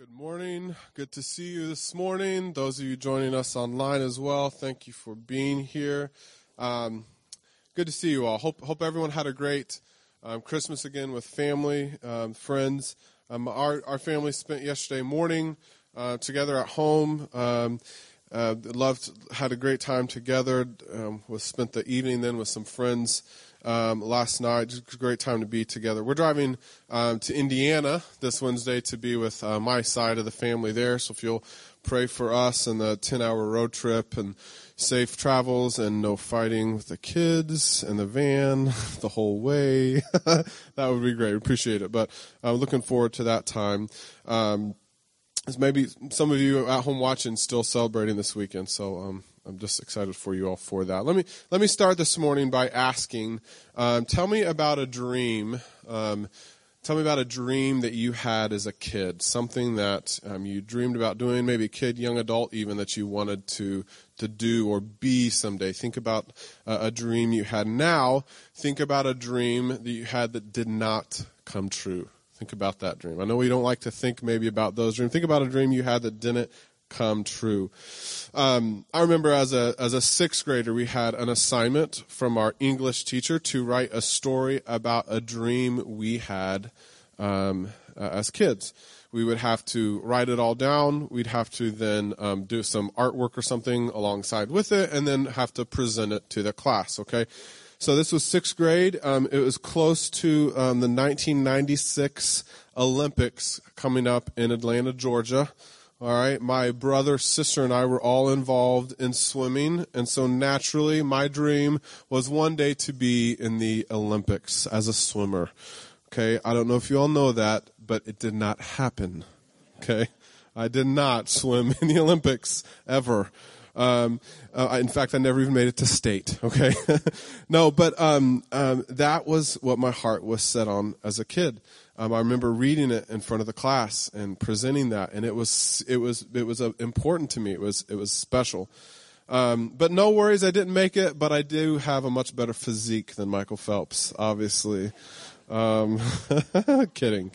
Good morning. Good to see you this morning. Those of you joining us online as well, thank you for being here. Good to see you all. Hope everyone had a great Christmas again with family, friends. Our family spent yesterday morning together at home. Had a great time together. Spent the evening then with some friends last night. Just a great time to be together. We're driving to Indiana this Wednesday to be with my side of the family there. So if you'll pray for us and the 10-hour road trip and safe travels and no fighting with the kids and the van the whole way, that would be great. We appreciate it. But I'm looking forward to that time. Maybe some of you at home watching still celebrating this weekend, so I'm just excited for you all for that. Let me start this morning by asking, tell me about a dream. Tell me about a dream that you had as a kid, something that you dreamed about doing, maybe kid, young adult even, that you wanted to do or be someday. Think about a dream you had. Now, think about a dream that you had that did not come true. Think about that dream. I know we don't like to think maybe about those dreams. Think about a dream you had that didn't come true. I remember as a sixth grader, we had an assignment from our English teacher to write a story about a dream we had as kids. We would have to write it all down. We'd have to then do some artwork or something alongside with it and then have to present it to the class, okay? So this was sixth grade. It was close to the 1996 Olympics coming up in Atlanta, Georgia. All right. My brother, sister, and I were all involved in swimming. And so naturally, my dream was one day to be in the Olympics as a swimmer. Okay. I don't know if you all know that, but it did not happen. Okay. I did not swim in the Olympics ever. In fact, I never even made it to state. Okay. No, but, that was what my heart was set on as a kid. I remember reading it in front of the class and presenting that. And it was important to me. It was special. But no worries. I didn't make it, but I do have a much better physique than Michael Phelps, obviously. Kidding.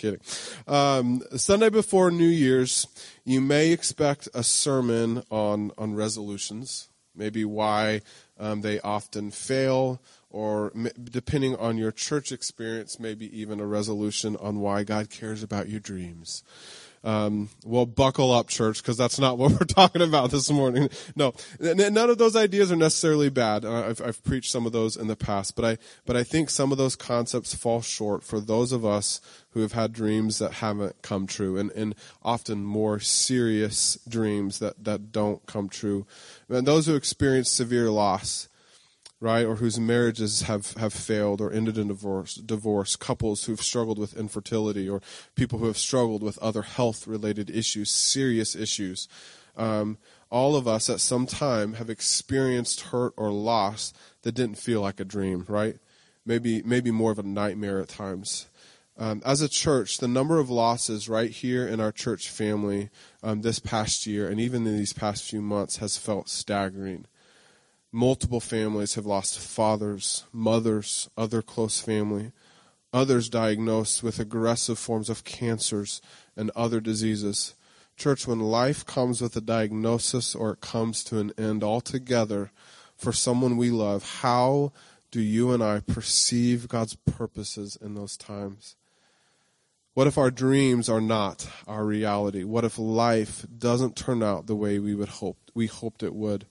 Sunday before New Year's, you may expect a sermon on resolutions, maybe why they often fail, or depending on your church experience, maybe even a resolution on why God cares about your dreams. Well, buckle up, church, because that's not what we're talking about this morning. No, none of those ideas are necessarily bad. I've preached some of those in the past, but I think some of those concepts fall short for those of us who have had dreams that haven't come true, and often more serious dreams that don't come true. And those who experience severe loss, right, or whose marriages have failed or ended in divorce, couples who've struggled with infertility, or people who have struggled with other health-related issues, serious issues. All of us at some time have experienced hurt or loss that didn't feel like a dream, right? Maybe more of a nightmare at times. As a church, the number of losses right here in our church family this past year and even in these past few months has felt staggering. Multiple families have lost fathers, mothers, other close family, others diagnosed with aggressive forms of cancers and other diseases. Church, when life comes with a diagnosis or it comes to an end altogether for someone we love, how do you and I perceive God's purposes in those times? What if our dreams are not our reality? What if life doesn't turn out the way we hoped it would?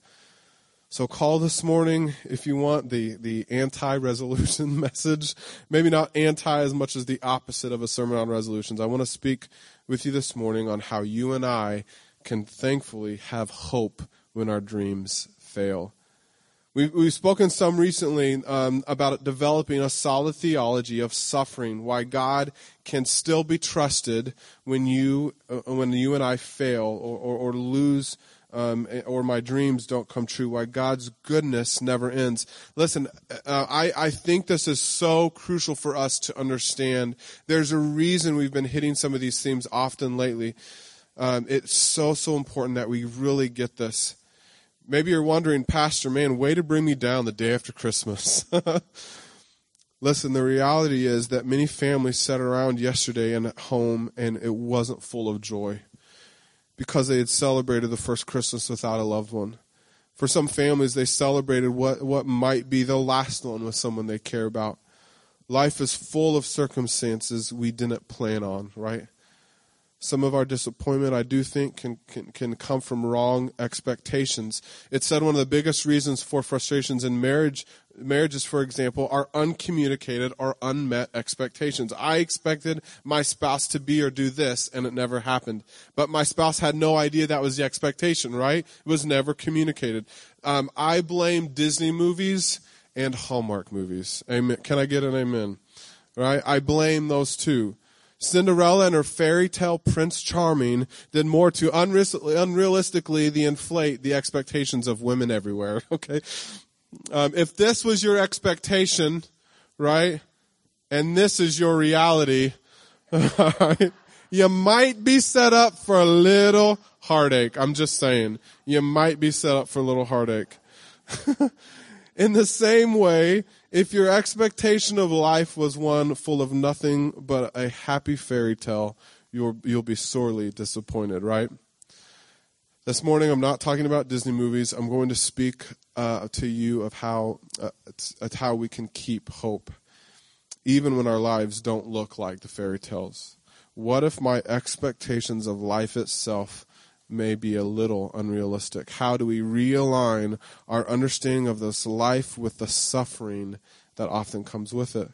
So call this morning if you want the anti-resolution message. Maybe not anti as much as the opposite of a sermon on resolutions. I want to speak with you this morning on how you and I can thankfully have hope when our dreams fail. We've spoken some recently about developing a solid theology of suffering, why God can still be trusted when you and I fail or lose or my dreams don't come true, why God's goodness never ends. Listen, I think this is so crucial for us to understand. There's a reason we've been hitting some of these themes often lately. It's so important that we really get this. Maybe you're wondering, Pastor, man, way to bring me down the day after Christmas. Listen, the reality is that many families sat around yesterday and at home, and it wasn't full of joy. because they had celebrated the first Christmas without a loved one. For some families, they celebrated what might be the last one with someone they care about. Life is full of circumstances we didn't plan on, right? Some of our disappointment, I do think, can come from wrong expectations. It said one of the biggest reasons for frustrations in marriages, for example, are uncommunicated or unmet expectations. I expected my spouse to be or do this, and it never happened. But my spouse had no idea that was the expectation, right? It was never communicated. I blame Disney movies and Hallmark movies. Amen. Can I get an amen? Right? I blame those two. Cinderella and her fairy tale Prince Charming did more to unrealistically inflate the expectations of women everywhere. Okay. If this was your expectation, right, and this is your reality, right, you might be set up for a little heartache. I'm just saying. You might be set up for a little heartache. In the same way, if your expectation of life was one full of nothing but a happy fairy tale, you'll be sorely disappointed, right? This morning, I'm not talking about Disney movies. I'm going to speak to you of how we can keep hope, even when our lives don't look like the fairy tales. What if my expectations of life itself may be a little unrealistic? How do we realign our understanding of this life with the suffering that often comes with it?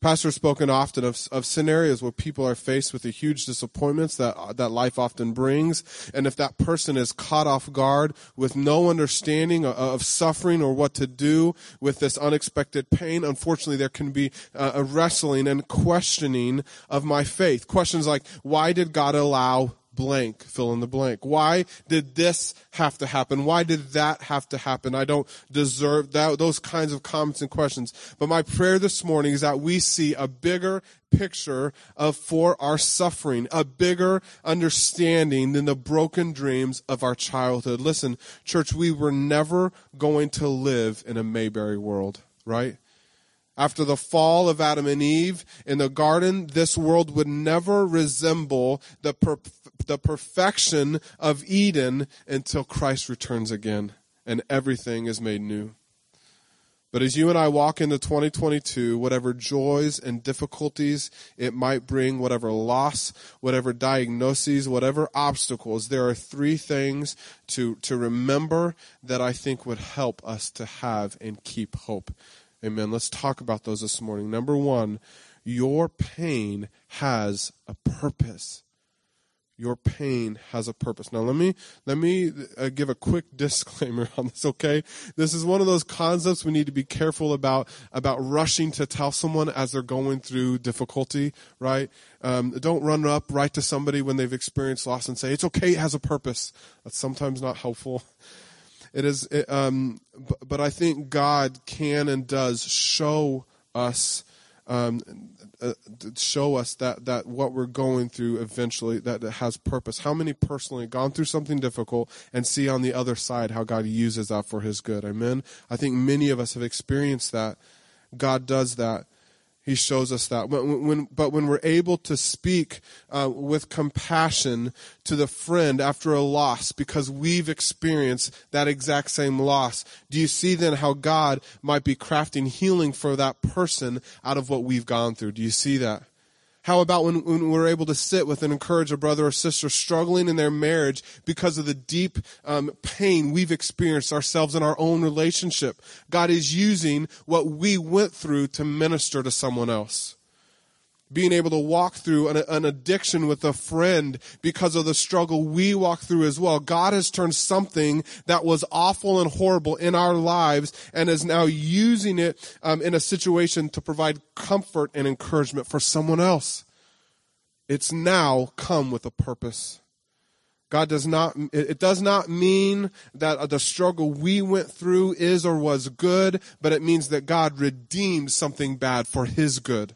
Pastor has spoken often of scenarios where people are faced with the huge disappointments that life often brings. And if that person is caught off guard with no understanding of suffering or what to do with this unexpected pain, unfortunately there can be a wrestling and questioning of my faith. Questions like, why did God allow blank, fill in the blank? Why did this have to happen? Why did that have to happen? I don't deserve that. Those kinds of comments and questions. But my prayer this morning is that we see a bigger picture for our suffering, a bigger understanding than the broken dreams of our childhood. Listen, church, we were never going to live in a Mayberry world, right? After the fall of Adam and Eve in the garden, this world would never resemble the perfection of Eden until Christ returns again and everything is made new. But as you and I walk into 2022, whatever joys and difficulties it might bring, whatever loss, whatever diagnoses, whatever obstacles, there are three things to remember that I think would help us to have and keep hope. Amen. Let's talk about those this morning. Number one, your pain has a purpose. Your pain has a purpose. Now, let me give a quick disclaimer on this, okay? This is one of those concepts we need to be careful about rushing to tell someone as they're going through difficulty, right? Don't run up right to somebody when they've experienced loss and say, it's okay, it has a purpose. That's sometimes not helpful. It is, but I think God can and does show us that what we're going through eventually, that it has purpose. How many personally gone through something difficult and see on the other side how God uses that for his good? Amen? I think many of us have experienced that. God does that. He shows us that. But when we're able to speak with compassion to the friend after a loss because we've experienced that exact same loss, do you see then how God might be crafting healing for that person out of what we've gone through? Do you see that? How about when we're able to sit with and encourage a brother or sister struggling in their marriage because of the deep pain we've experienced ourselves in our own relationship? God is using what we went through to minister to someone else. Being able to walk through an addiction with a friend because of the struggle we walk through as well. God has turned something that was awful and horrible in our lives and is now using it in a situation to provide comfort and encouragement for someone else. It's now come with a purpose. God does not mean that the struggle we went through is or was good, but it means that God redeemed something bad for his good,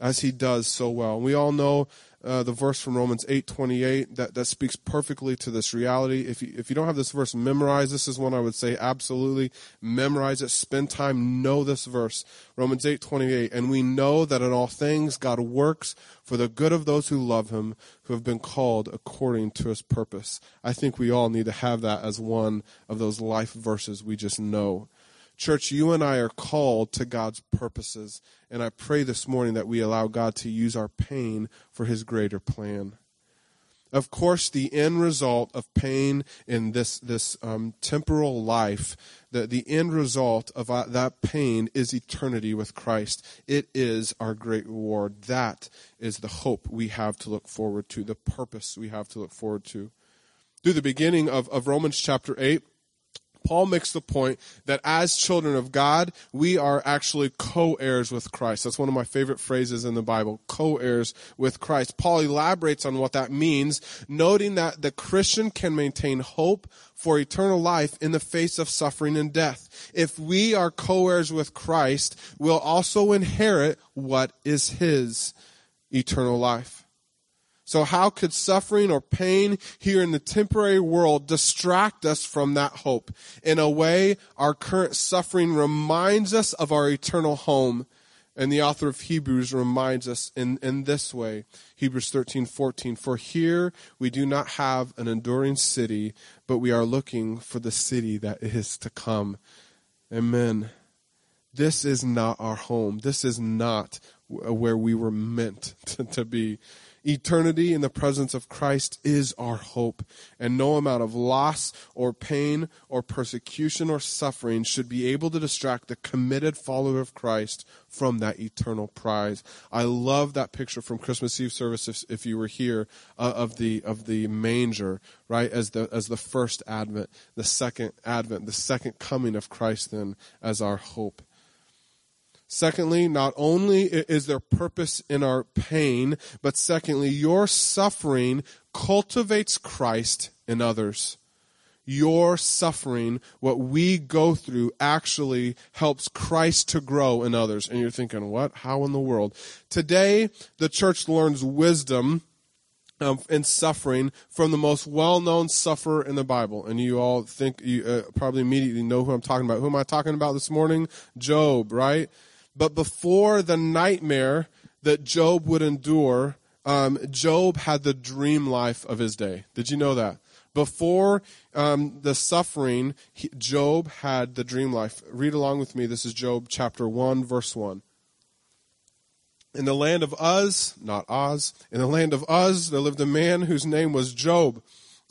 as he does so well. We all know the verse from Romans 8:28 that speaks perfectly to this reality. If you don't have this verse memorized, this is one I would say absolutely memorize it. Spend time, know this verse, Romans 8:28. And we know that in all things God works for the good of those who love him, who have been called according to his purpose. I think we all need to have that as one of those life verses we just know. Church, you and I are called to God's purposes, and I pray this morning that we allow God to use our pain for his greater plan. Of course, the end result of pain in this temporal life, the end result of that pain is eternity with Christ. It is our great reward. That is the hope we have to look forward to, the purpose we have to look forward to. Through the beginning of Romans chapter 8, Paul makes the point that as children of God, we are actually co-heirs with Christ. That's one of my favorite phrases in the Bible, co-heirs with Christ. Paul elaborates on what that means, noting that the Christian can maintain hope for eternal life in the face of suffering and death. If we are co-heirs with Christ, we'll also inherit what is his, eternal life. So how could suffering or pain here in the temporary world distract us from that hope? In a way, our current suffering reminds us of our eternal home. And the author of Hebrews reminds us in this way, Hebrews 13:14, for here we do not have an enduring city, but we are looking for the city that is to come. Amen. This is not our home. This is not where we were meant to be. Eternity in the presence of Christ is our hope, and no amount of loss or pain or persecution or suffering should be able to distract the committed follower of Christ from that eternal prize. I love that picture from Christmas Eve service, if you were here, of the manger, right? As the first advent, the second advent, the second coming of Christ then as our hope. Secondly, not only is there purpose in our pain, but secondly, your suffering cultivates Christ in others. Your suffering, what we go through, actually helps Christ to grow in others. And you're thinking, what? How in the world? Today, the church learns wisdom and suffering from the most well-known sufferer in the Bible. And you all think, you probably immediately know who I'm talking about. Who am I talking about this morning? Job, right? But before the nightmare that Job would endure, Job had the dream life of his day. Did you know that? Before the suffering, Job had the dream life. Read along with me. This is Job chapter 1, verse 1. In the land of Uz, not Oz, in the land of Uz, there lived a man whose name was Job.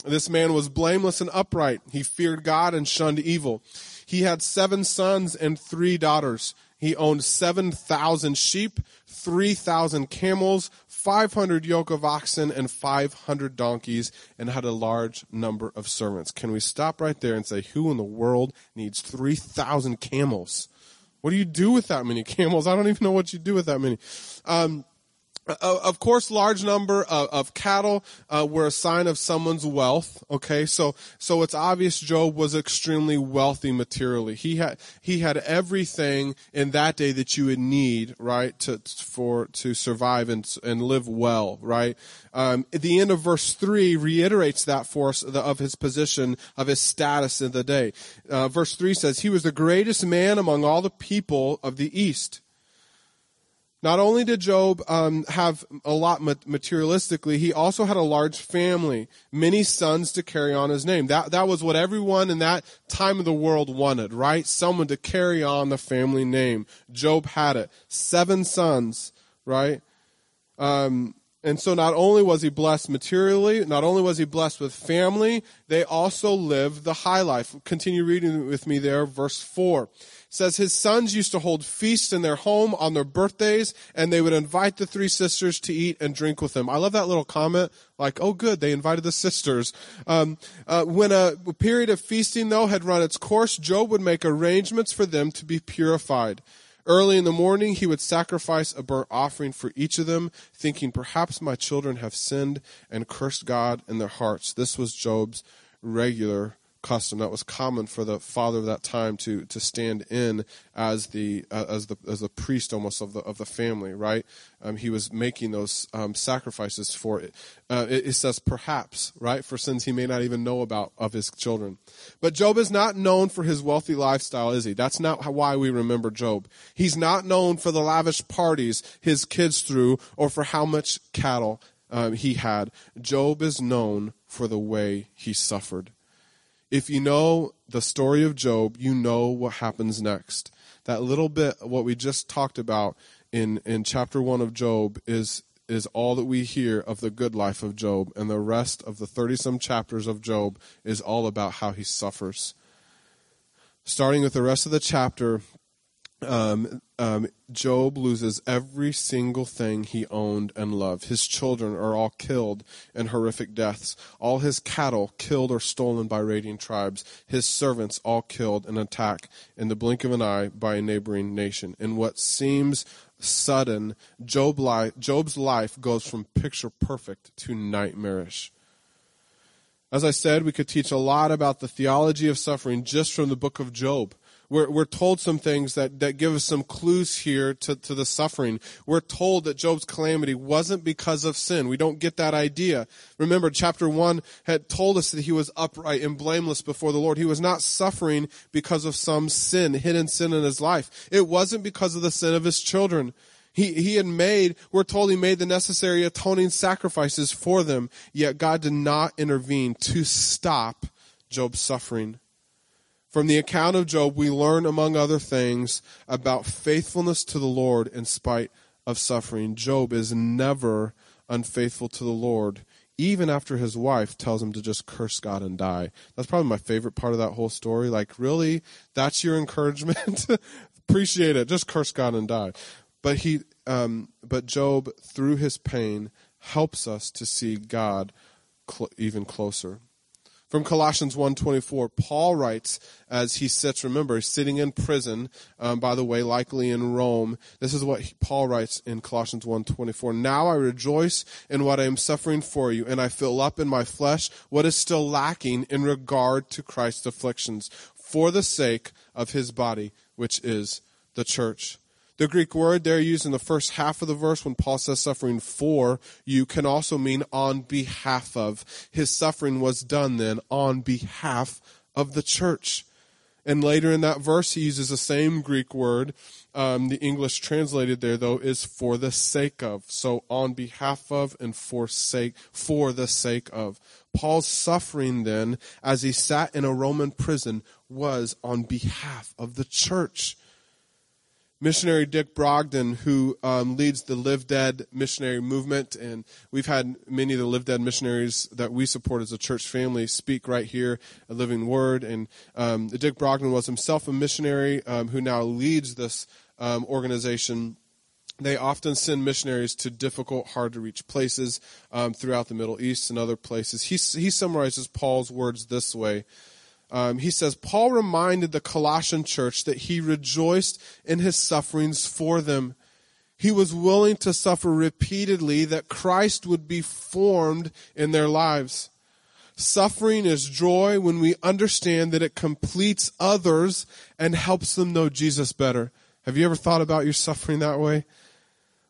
This man was blameless and upright. He feared God and shunned evil. He had 7 sons and 3 daughters. He owned 7,000 sheep, 3,000 camels, 500 yoke of oxen, and 500 donkeys, and had a large number of servants. Can we stop right there and say, who in the world needs 3,000 camels? What do you do with that many camels? I don't even know what you do with that many. Of course, large number of cattle were a sign of someone's wealth. Okay, so it's obvious Job was extremely wealthy materially. He had everything in that day that you would need, right, to survive and live well, right. At the end of verse 3 reiterates that for us of his position, of his status in the day. Verse 3 says he was the greatest man among all the people of the east. Not only did Job have a lot materialistically, he also had a large family, many sons to carry on his name. That was what everyone in that time of the world wanted, right? Someone to carry on the family name. Job had it. 7 sons, right? And so not only was he blessed materially, not only was he blessed with family, they also lived the high life. Continue reading with me there, verse 4. Says his sons used to hold feasts in their home on their birthdays, and they would invite the 3 sisters to eat and drink with them. I love that little comment, like, oh, good, they invited the sisters. When a period of feasting, though, had run its course, Job would make arrangements for them to be purified. Early in the morning, he would sacrifice a burnt offering for each of them, thinking, perhaps my children have sinned and cursed God in their hearts. This was Job's regular custom. That was common for the father of that time to stand in as the priest almost of the family, right? He was making those sacrifices for it. It says perhaps, right, for sins he may not even know about of his children. But Job is not known for his wealthy lifestyle, is he? That's not why we remember Job. He's not known for the lavish parties his kids threw or for how much cattle he had. Job is known for the way he suffered. If you know the story of Job, you know what happens next. That little bit, what we just talked about in chapter 1 of Job, is all that we hear of the good life of Job, and the rest of the 30-some chapters of Job is all about how he suffers. Starting with the rest of the chapter, Job loses every single thing he owned and loved. His children are all killed in horrific deaths. All his cattle killed or stolen by raiding tribes. His servants all killed in attack in the blink of an eye by a neighboring nation. In what seems sudden, Job's life goes from picture perfect to nightmarish. As I said, we could teach a lot about the theology of suffering just from the book of Job. We're told some things that give us some clues here to the suffering. We're told that Job's calamity wasn't because of sin. We don't get that idea. Remember, chapter 1 had told us that he was upright and blameless before the Lord. He was not suffering because of some sin, hidden sin in his life. It wasn't because of the sin of his children. We're told he made the necessary atoning sacrifices for them, yet God did not intervene to stop Job's suffering. From the account of Job, we learn, among other things, about faithfulness to the Lord in spite of suffering. Job is never unfaithful to the Lord, even after his wife tells him to just curse God and die. That's probably my favorite part of that whole story. Like, really? That's your encouragement? Appreciate it. Just curse God and die. But but Job, through his pain, helps us to see God even closer. From Colossians 1:24, Paul writes as he sits, remember, sitting in prison, by the way, likely in Rome. This is what Paul writes in Colossians 1:24. Now I rejoice in what I am suffering for you, and I fill up in my flesh what is still lacking in regard to Christ's afflictions for the sake of his body, which is the church. The Greek word there used in the first half of the verse when Paul says suffering for you can also mean on behalf of. His suffering was done then on behalf of the church. And later in that verse, he uses the same Greek word. The English translated there, though, is for the sake of. So on behalf of and for the sake of. Paul's suffering then, as he sat in a Roman prison, was on behalf of the church. Missionary Dick Brogdon, who leads the Live Dead Missionary Movement, and we've had many of the Live Dead missionaries that we support as a church family speak right here at Living Word. And Dick Brogdon was himself a missionary who now leads this organization. They often send missionaries to difficult, hard-to-reach places throughout the Middle East and other places. He summarizes Paul's words this way. He says, Paul reminded the Colossian church that he rejoiced in his sufferings for them. He was willing to suffer repeatedly that Christ would be formed in their lives. Suffering is joy when we understand that it completes others and helps them know Jesus better. Have you ever thought about your suffering that way?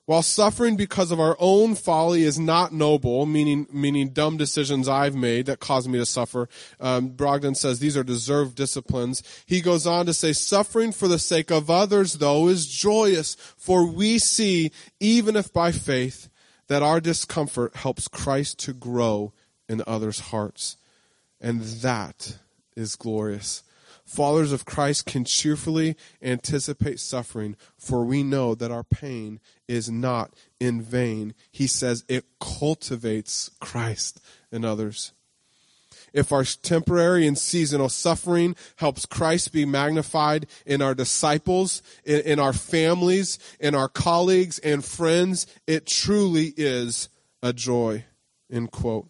While suffering because of our own folly is not noble, meaning dumb decisions I've made that caused me to suffer, Brogdon says these are deserved disciplines. He goes on to say, suffering for the sake of others, though, is joyous, for we see, even if by faith, that our discomfort helps Christ to grow in others' hearts. And that is glorious. Followers of Christ can cheerfully anticipate suffering, for we know that our pain is not in vain. He says it cultivates Christ in others. If our temporary and seasonal suffering helps Christ be magnified in our disciples, in our families, in our colleagues and friends, it truly is a joy, end quote.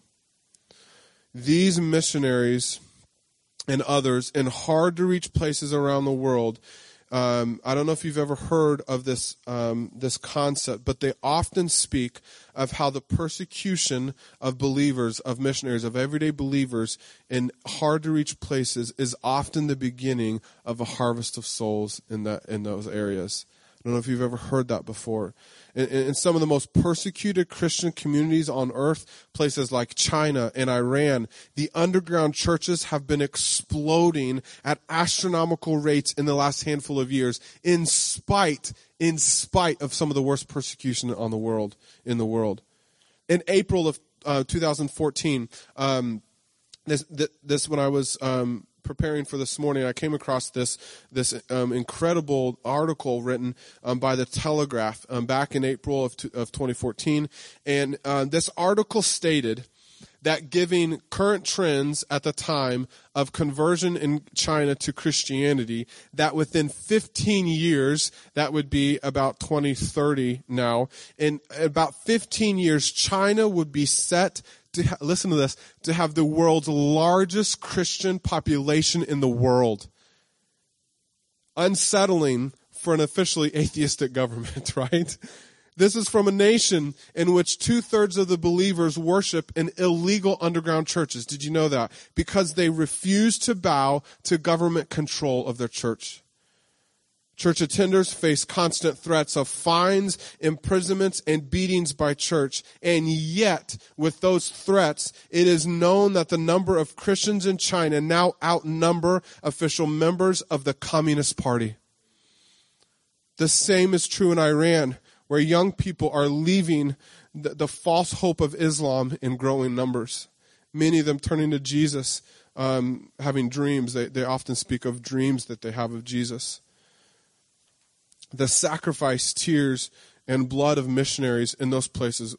These missionaries and others in hard-to-reach places around the world I don't know if you've ever heard of this this concept, but they often speak of how the persecution of believers, of missionaries, of everyday believers in hard-to-reach places is often the beginning of a harvest of souls in those areas. I don't know if you've ever heard that before. In some of the most persecuted Christian communities on earth, places like China and Iran, the underground churches have been exploding at astronomical rates in the last handful of years, in spite of some of the worst persecution in the world. In April of 2014, this when I was preparing for this morning, I came across this incredible article written by The Telegraph back in April of 2014. And this article stated that giving current trends at the time of conversion in China to Christianity, that within 15 years, that would be about 2030 now, in about 15 years, China would be set listen to this, to have the world's largest Christian population in the world. Unsettling for an officially atheistic government, right? This is from a nation in which 2/3 of the believers worship in illegal underground churches. Did you know that? Because they refuse to bow to government control of their church. Church attenders face constant threats of fines, imprisonments, and beatings by church. And yet, with those threats, it is known that the number of Christians in China now outnumber official members of the Communist Party. The same is true in Iran, where young people are leaving the false hope of Islam in growing numbers. Many of them turning to Jesus, having dreams. They often speak of dreams that they have of Jesus. The sacrifice, tears, and blood of missionaries in those places.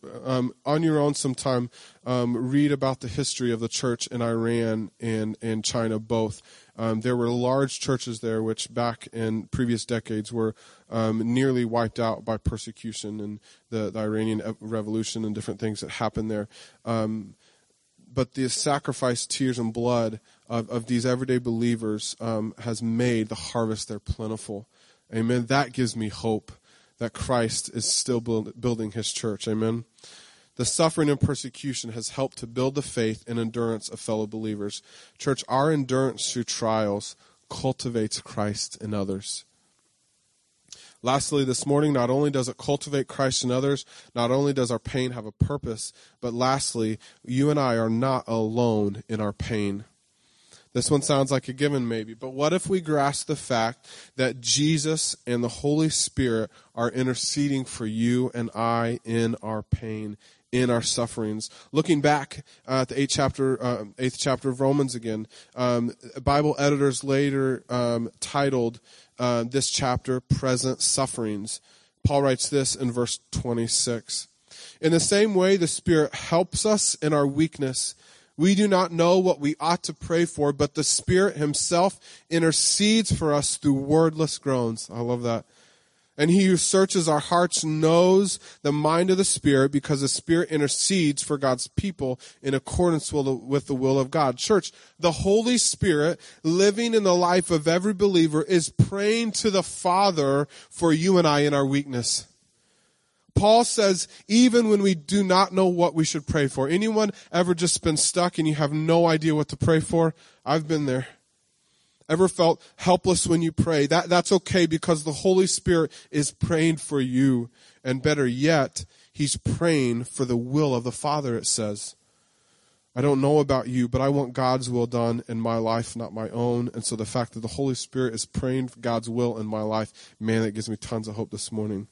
On your own sometime, read about the history of the church in Iran and China both. There were large churches there which back in previous decades were nearly wiped out by persecution and the Iranian Revolution and different things that happened there. But the sacrifice, tears, and blood of these everyday believers has made the harvest there plentiful. Amen. That gives me hope that Christ is still building his church. Amen. The suffering and persecution has helped to build the faith and endurance of fellow believers. Church, our endurance through trials cultivates Christ in others. Lastly, this morning, not only does it cultivate Christ in others, not only does our pain have a purpose, but lastly, you and I are not alone in our pain. This one sounds like a given maybe, but what if we grasp the fact that Jesus and the Holy Spirit are interceding for you and I in our pain, in our sufferings? Looking back at the eighth chapter of Romans again, Bible editors later titled this chapter, Present Sufferings. Paul writes this in verse 26. In the same way, the Spirit helps us in our weakness. We do not know what we ought to pray for, but the Spirit himself intercedes for us through wordless groans. I love that. And he who searches our hearts knows the mind of the Spirit, because the Spirit intercedes for God's people in accordance with the will of God. Church, the Holy Spirit living in the life of every believer is praying to the Father for you and I in our weakness. Paul says, even when we do not know what we should pray for. Anyone ever just been stuck and you have no idea what to pray for? I've been there. Ever felt helpless when you pray? That's okay, because the Holy Spirit is praying for you. And better yet, he's praying for the will of the Father, it says. I don't know about you, but I want God's will done in my life, not my own. And so the fact that the Holy Spirit is praying for God's will in my life, man, that gives me tons of hope this morning.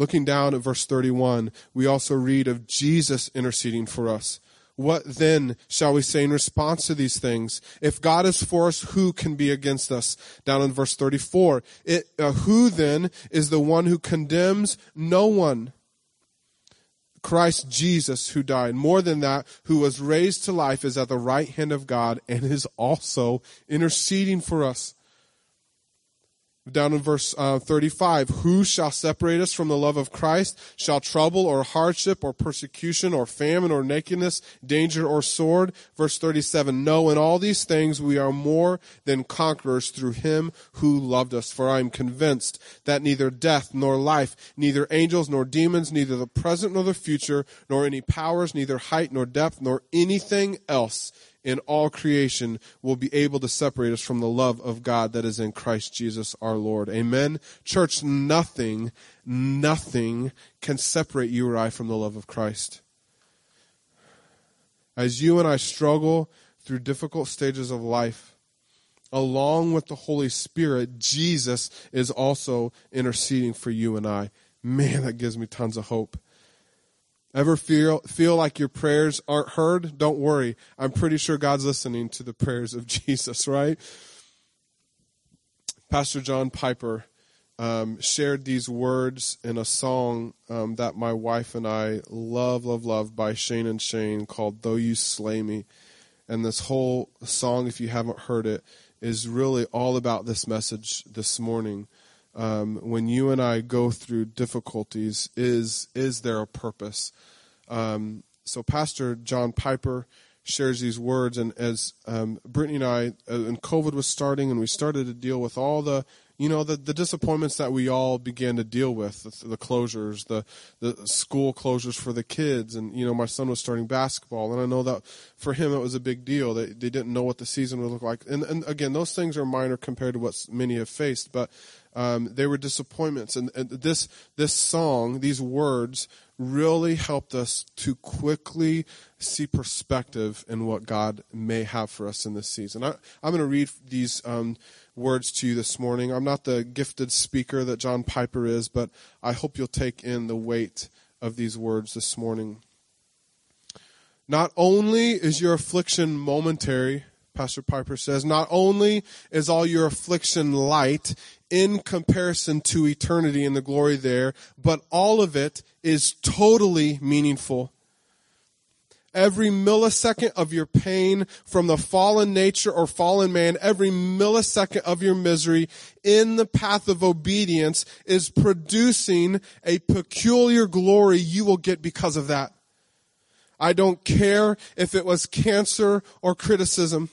Looking down at verse 31, we also read of Jesus interceding for us. What then shall we say in response to these things? If God is for us, who can be against us? Down in verse 34, who then is the one who condemns? No one. Christ Jesus, who died. More than that, who was raised to life, is at the right hand of God and is also interceding for us. down in verse 35, who shall separate us from the love of Christ? Shall trouble or hardship or persecution or famine or nakedness, danger or sword? Verse 37, no, in all these things we are more than conquerors through him who loved us. For I am convinced that neither death nor life, neither angels nor demons, neither the present nor the future, nor any powers, neither height nor depth, nor anything else in all creation will be able to separate us from the love of God that is in Christ Jesus our Lord. Amen. Church, nothing can separate you or I from the love of Christ. As you and I struggle through difficult stages of life, along with the Holy Spirit, Jesus is also interceding for you and I. Man, that gives me tons of hope. Ever feel like your prayers aren't heard? Don't worry. I'm pretty sure God's listening to the prayers of Jesus, right? Pastor John Piper shared these words in a song that my wife and I love by Shane and Shane called Though You Slay Me. And this whole song, if you haven't heard it, is really all about this message this morning. When you and I go through difficulties, is there a purpose? So Pastor John Piper shares these words, and as Brittany and I, and COVID was starting, and we started to deal with all the, you know, the disappointments that we all began to deal with, the closures, the school closures for the kids, and, you know, my son was starting basketball, and I know that for him it was a big deal. They didn't know what the season would look like. And again, those things are minor compared to what many have faced, but they were disappointments, and this song, these words, really helped us to quickly see perspective in what God may have for us in this season. I'm going to read these words to you this morning. I'm not the gifted speaker that John Piper is, but I hope you'll take in the weight of these words this morning. Not only is your affliction momentary, Pastor Piper says, not only is all your affliction light in comparison to eternity and the glory there, but all of it is totally meaningful. Every millisecond of your pain from the fallen nature or fallen man, every millisecond of your misery in the path of obedience is producing a peculiar glory you will get because of that. I don't care if it was cancer or criticism.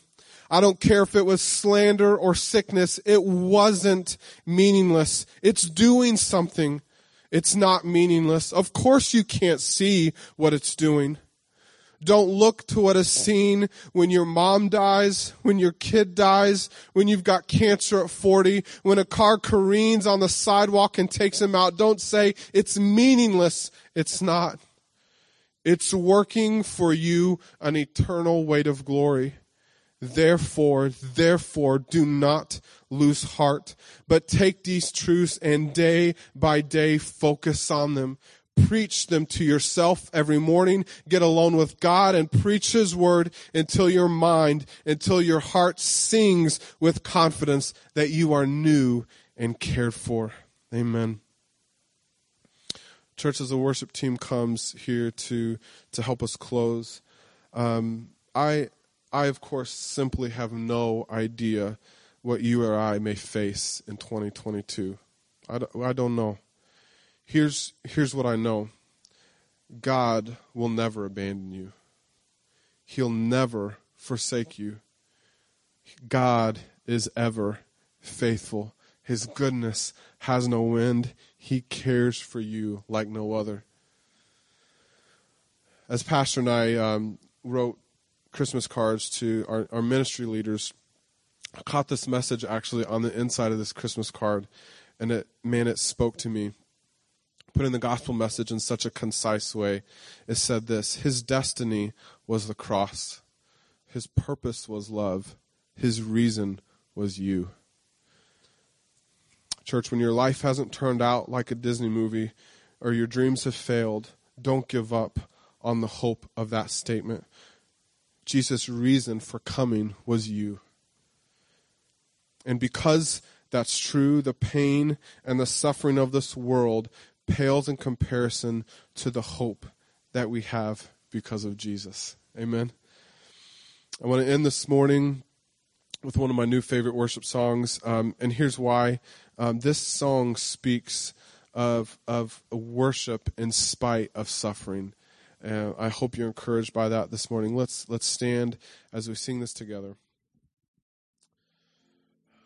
I don't care if it was slander or sickness. It wasn't meaningless. It's doing something. It's not meaningless. Of course you can't see what it's doing. Don't look to what is seen when your mom dies, when your kid dies, when you've got cancer at 40, when a car careens on the sidewalk and takes him out. Don't say it's meaningless. It's not. It's working for you an eternal weight of glory. Therefore, do not lose heart, but take these truths and day by day focus on them. Preach them to yourself every morning. Get alone with God and preach his word until your heart sings with confidence that you are new and cared for. Amen. Church, as the worship team comes here to help us close, I, of course, simply have no idea what you or I may face in 2022. I don't know. Here's what I know. God will never abandon you. He'll never forsake you. God is ever faithful. His goodness has no end. He cares for you like no other. As Pastor and I wrote Christmas cards to our ministry leaders, I caught this message actually on the inside of this Christmas card, and it spoke to me. Put in the gospel message in such a concise way. It said this: his destiny was the cross. His purpose was love. His reason was you. Church, when your life hasn't turned out like a Disney movie or your dreams have failed, don't give up on the hope of that statement. Jesus' reason for coming was you. And because that's true, the pain and the suffering of this world pales in comparison to the hope that we have because of Jesus. Amen. I want to end this morning with one of my new favorite worship songs, and here's why. This song speaks of worship in spite of suffering. I hope you're encouraged by that this morning. Let's stand as we sing this together.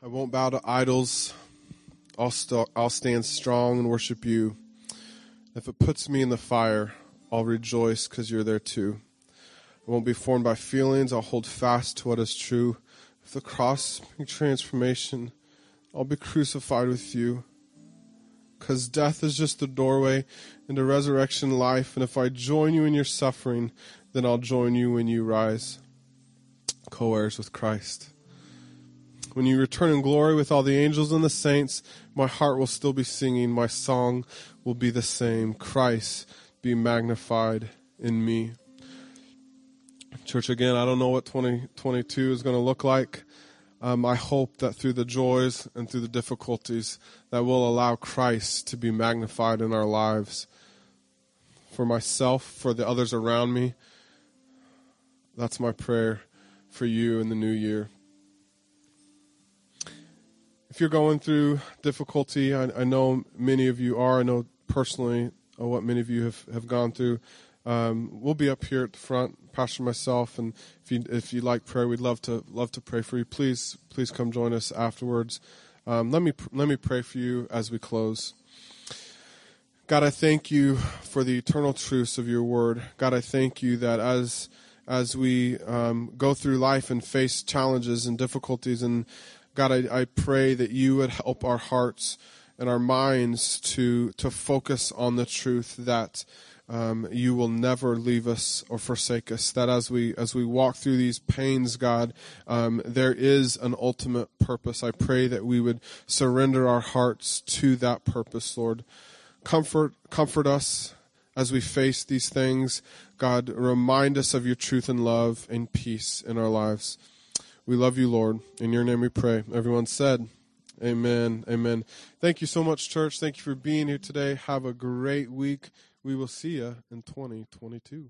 I won't bow to idols. I'll stand strong and worship you. If it puts me in the fire, I'll rejoice because you're there too. I won't be formed by feelings. I'll hold fast to what is true. If the cross brings transformation, I'll be crucified with you. Because death is just the doorway into resurrection life. And if I join you in your suffering, then I'll join you when you rise. Co-heirs with Christ. When you return in glory with all the angels and the saints, my heart will still be singing. My song will be the same. Christ be magnified in me. Church, again, I don't know what 2022 is going to look like. I hope that through the joys and through the difficulties that we'll allow Christ to be magnified in our lives. For myself, for the others around me, that's my prayer for you in the new year. If you're going through difficulty, I know many of you are. I know personally what many of you have gone through. We'll be up here at the front, Pastor, myself, and if you like prayer, we'd love to pray for you. Please come join us afterwards. Let me pray for you as we close. God, I thank you for the eternal truths of your word. God, I thank you that as we go through life and face challenges and difficulties, and God, I pray that you would help our hearts and our minds to focus on the truth that you will never leave us or forsake us. That as we walk through these pains, God, there is an ultimate purpose. I pray that we would surrender our hearts to that purpose, Lord. Comfort us as we face these things. God, remind us of your truth and love and peace in our lives. We love you, Lord. In your name we pray. Everyone said, amen, amen. Thank you so much, church. Thank you for being here today. Have a great week. We will see you in 2022.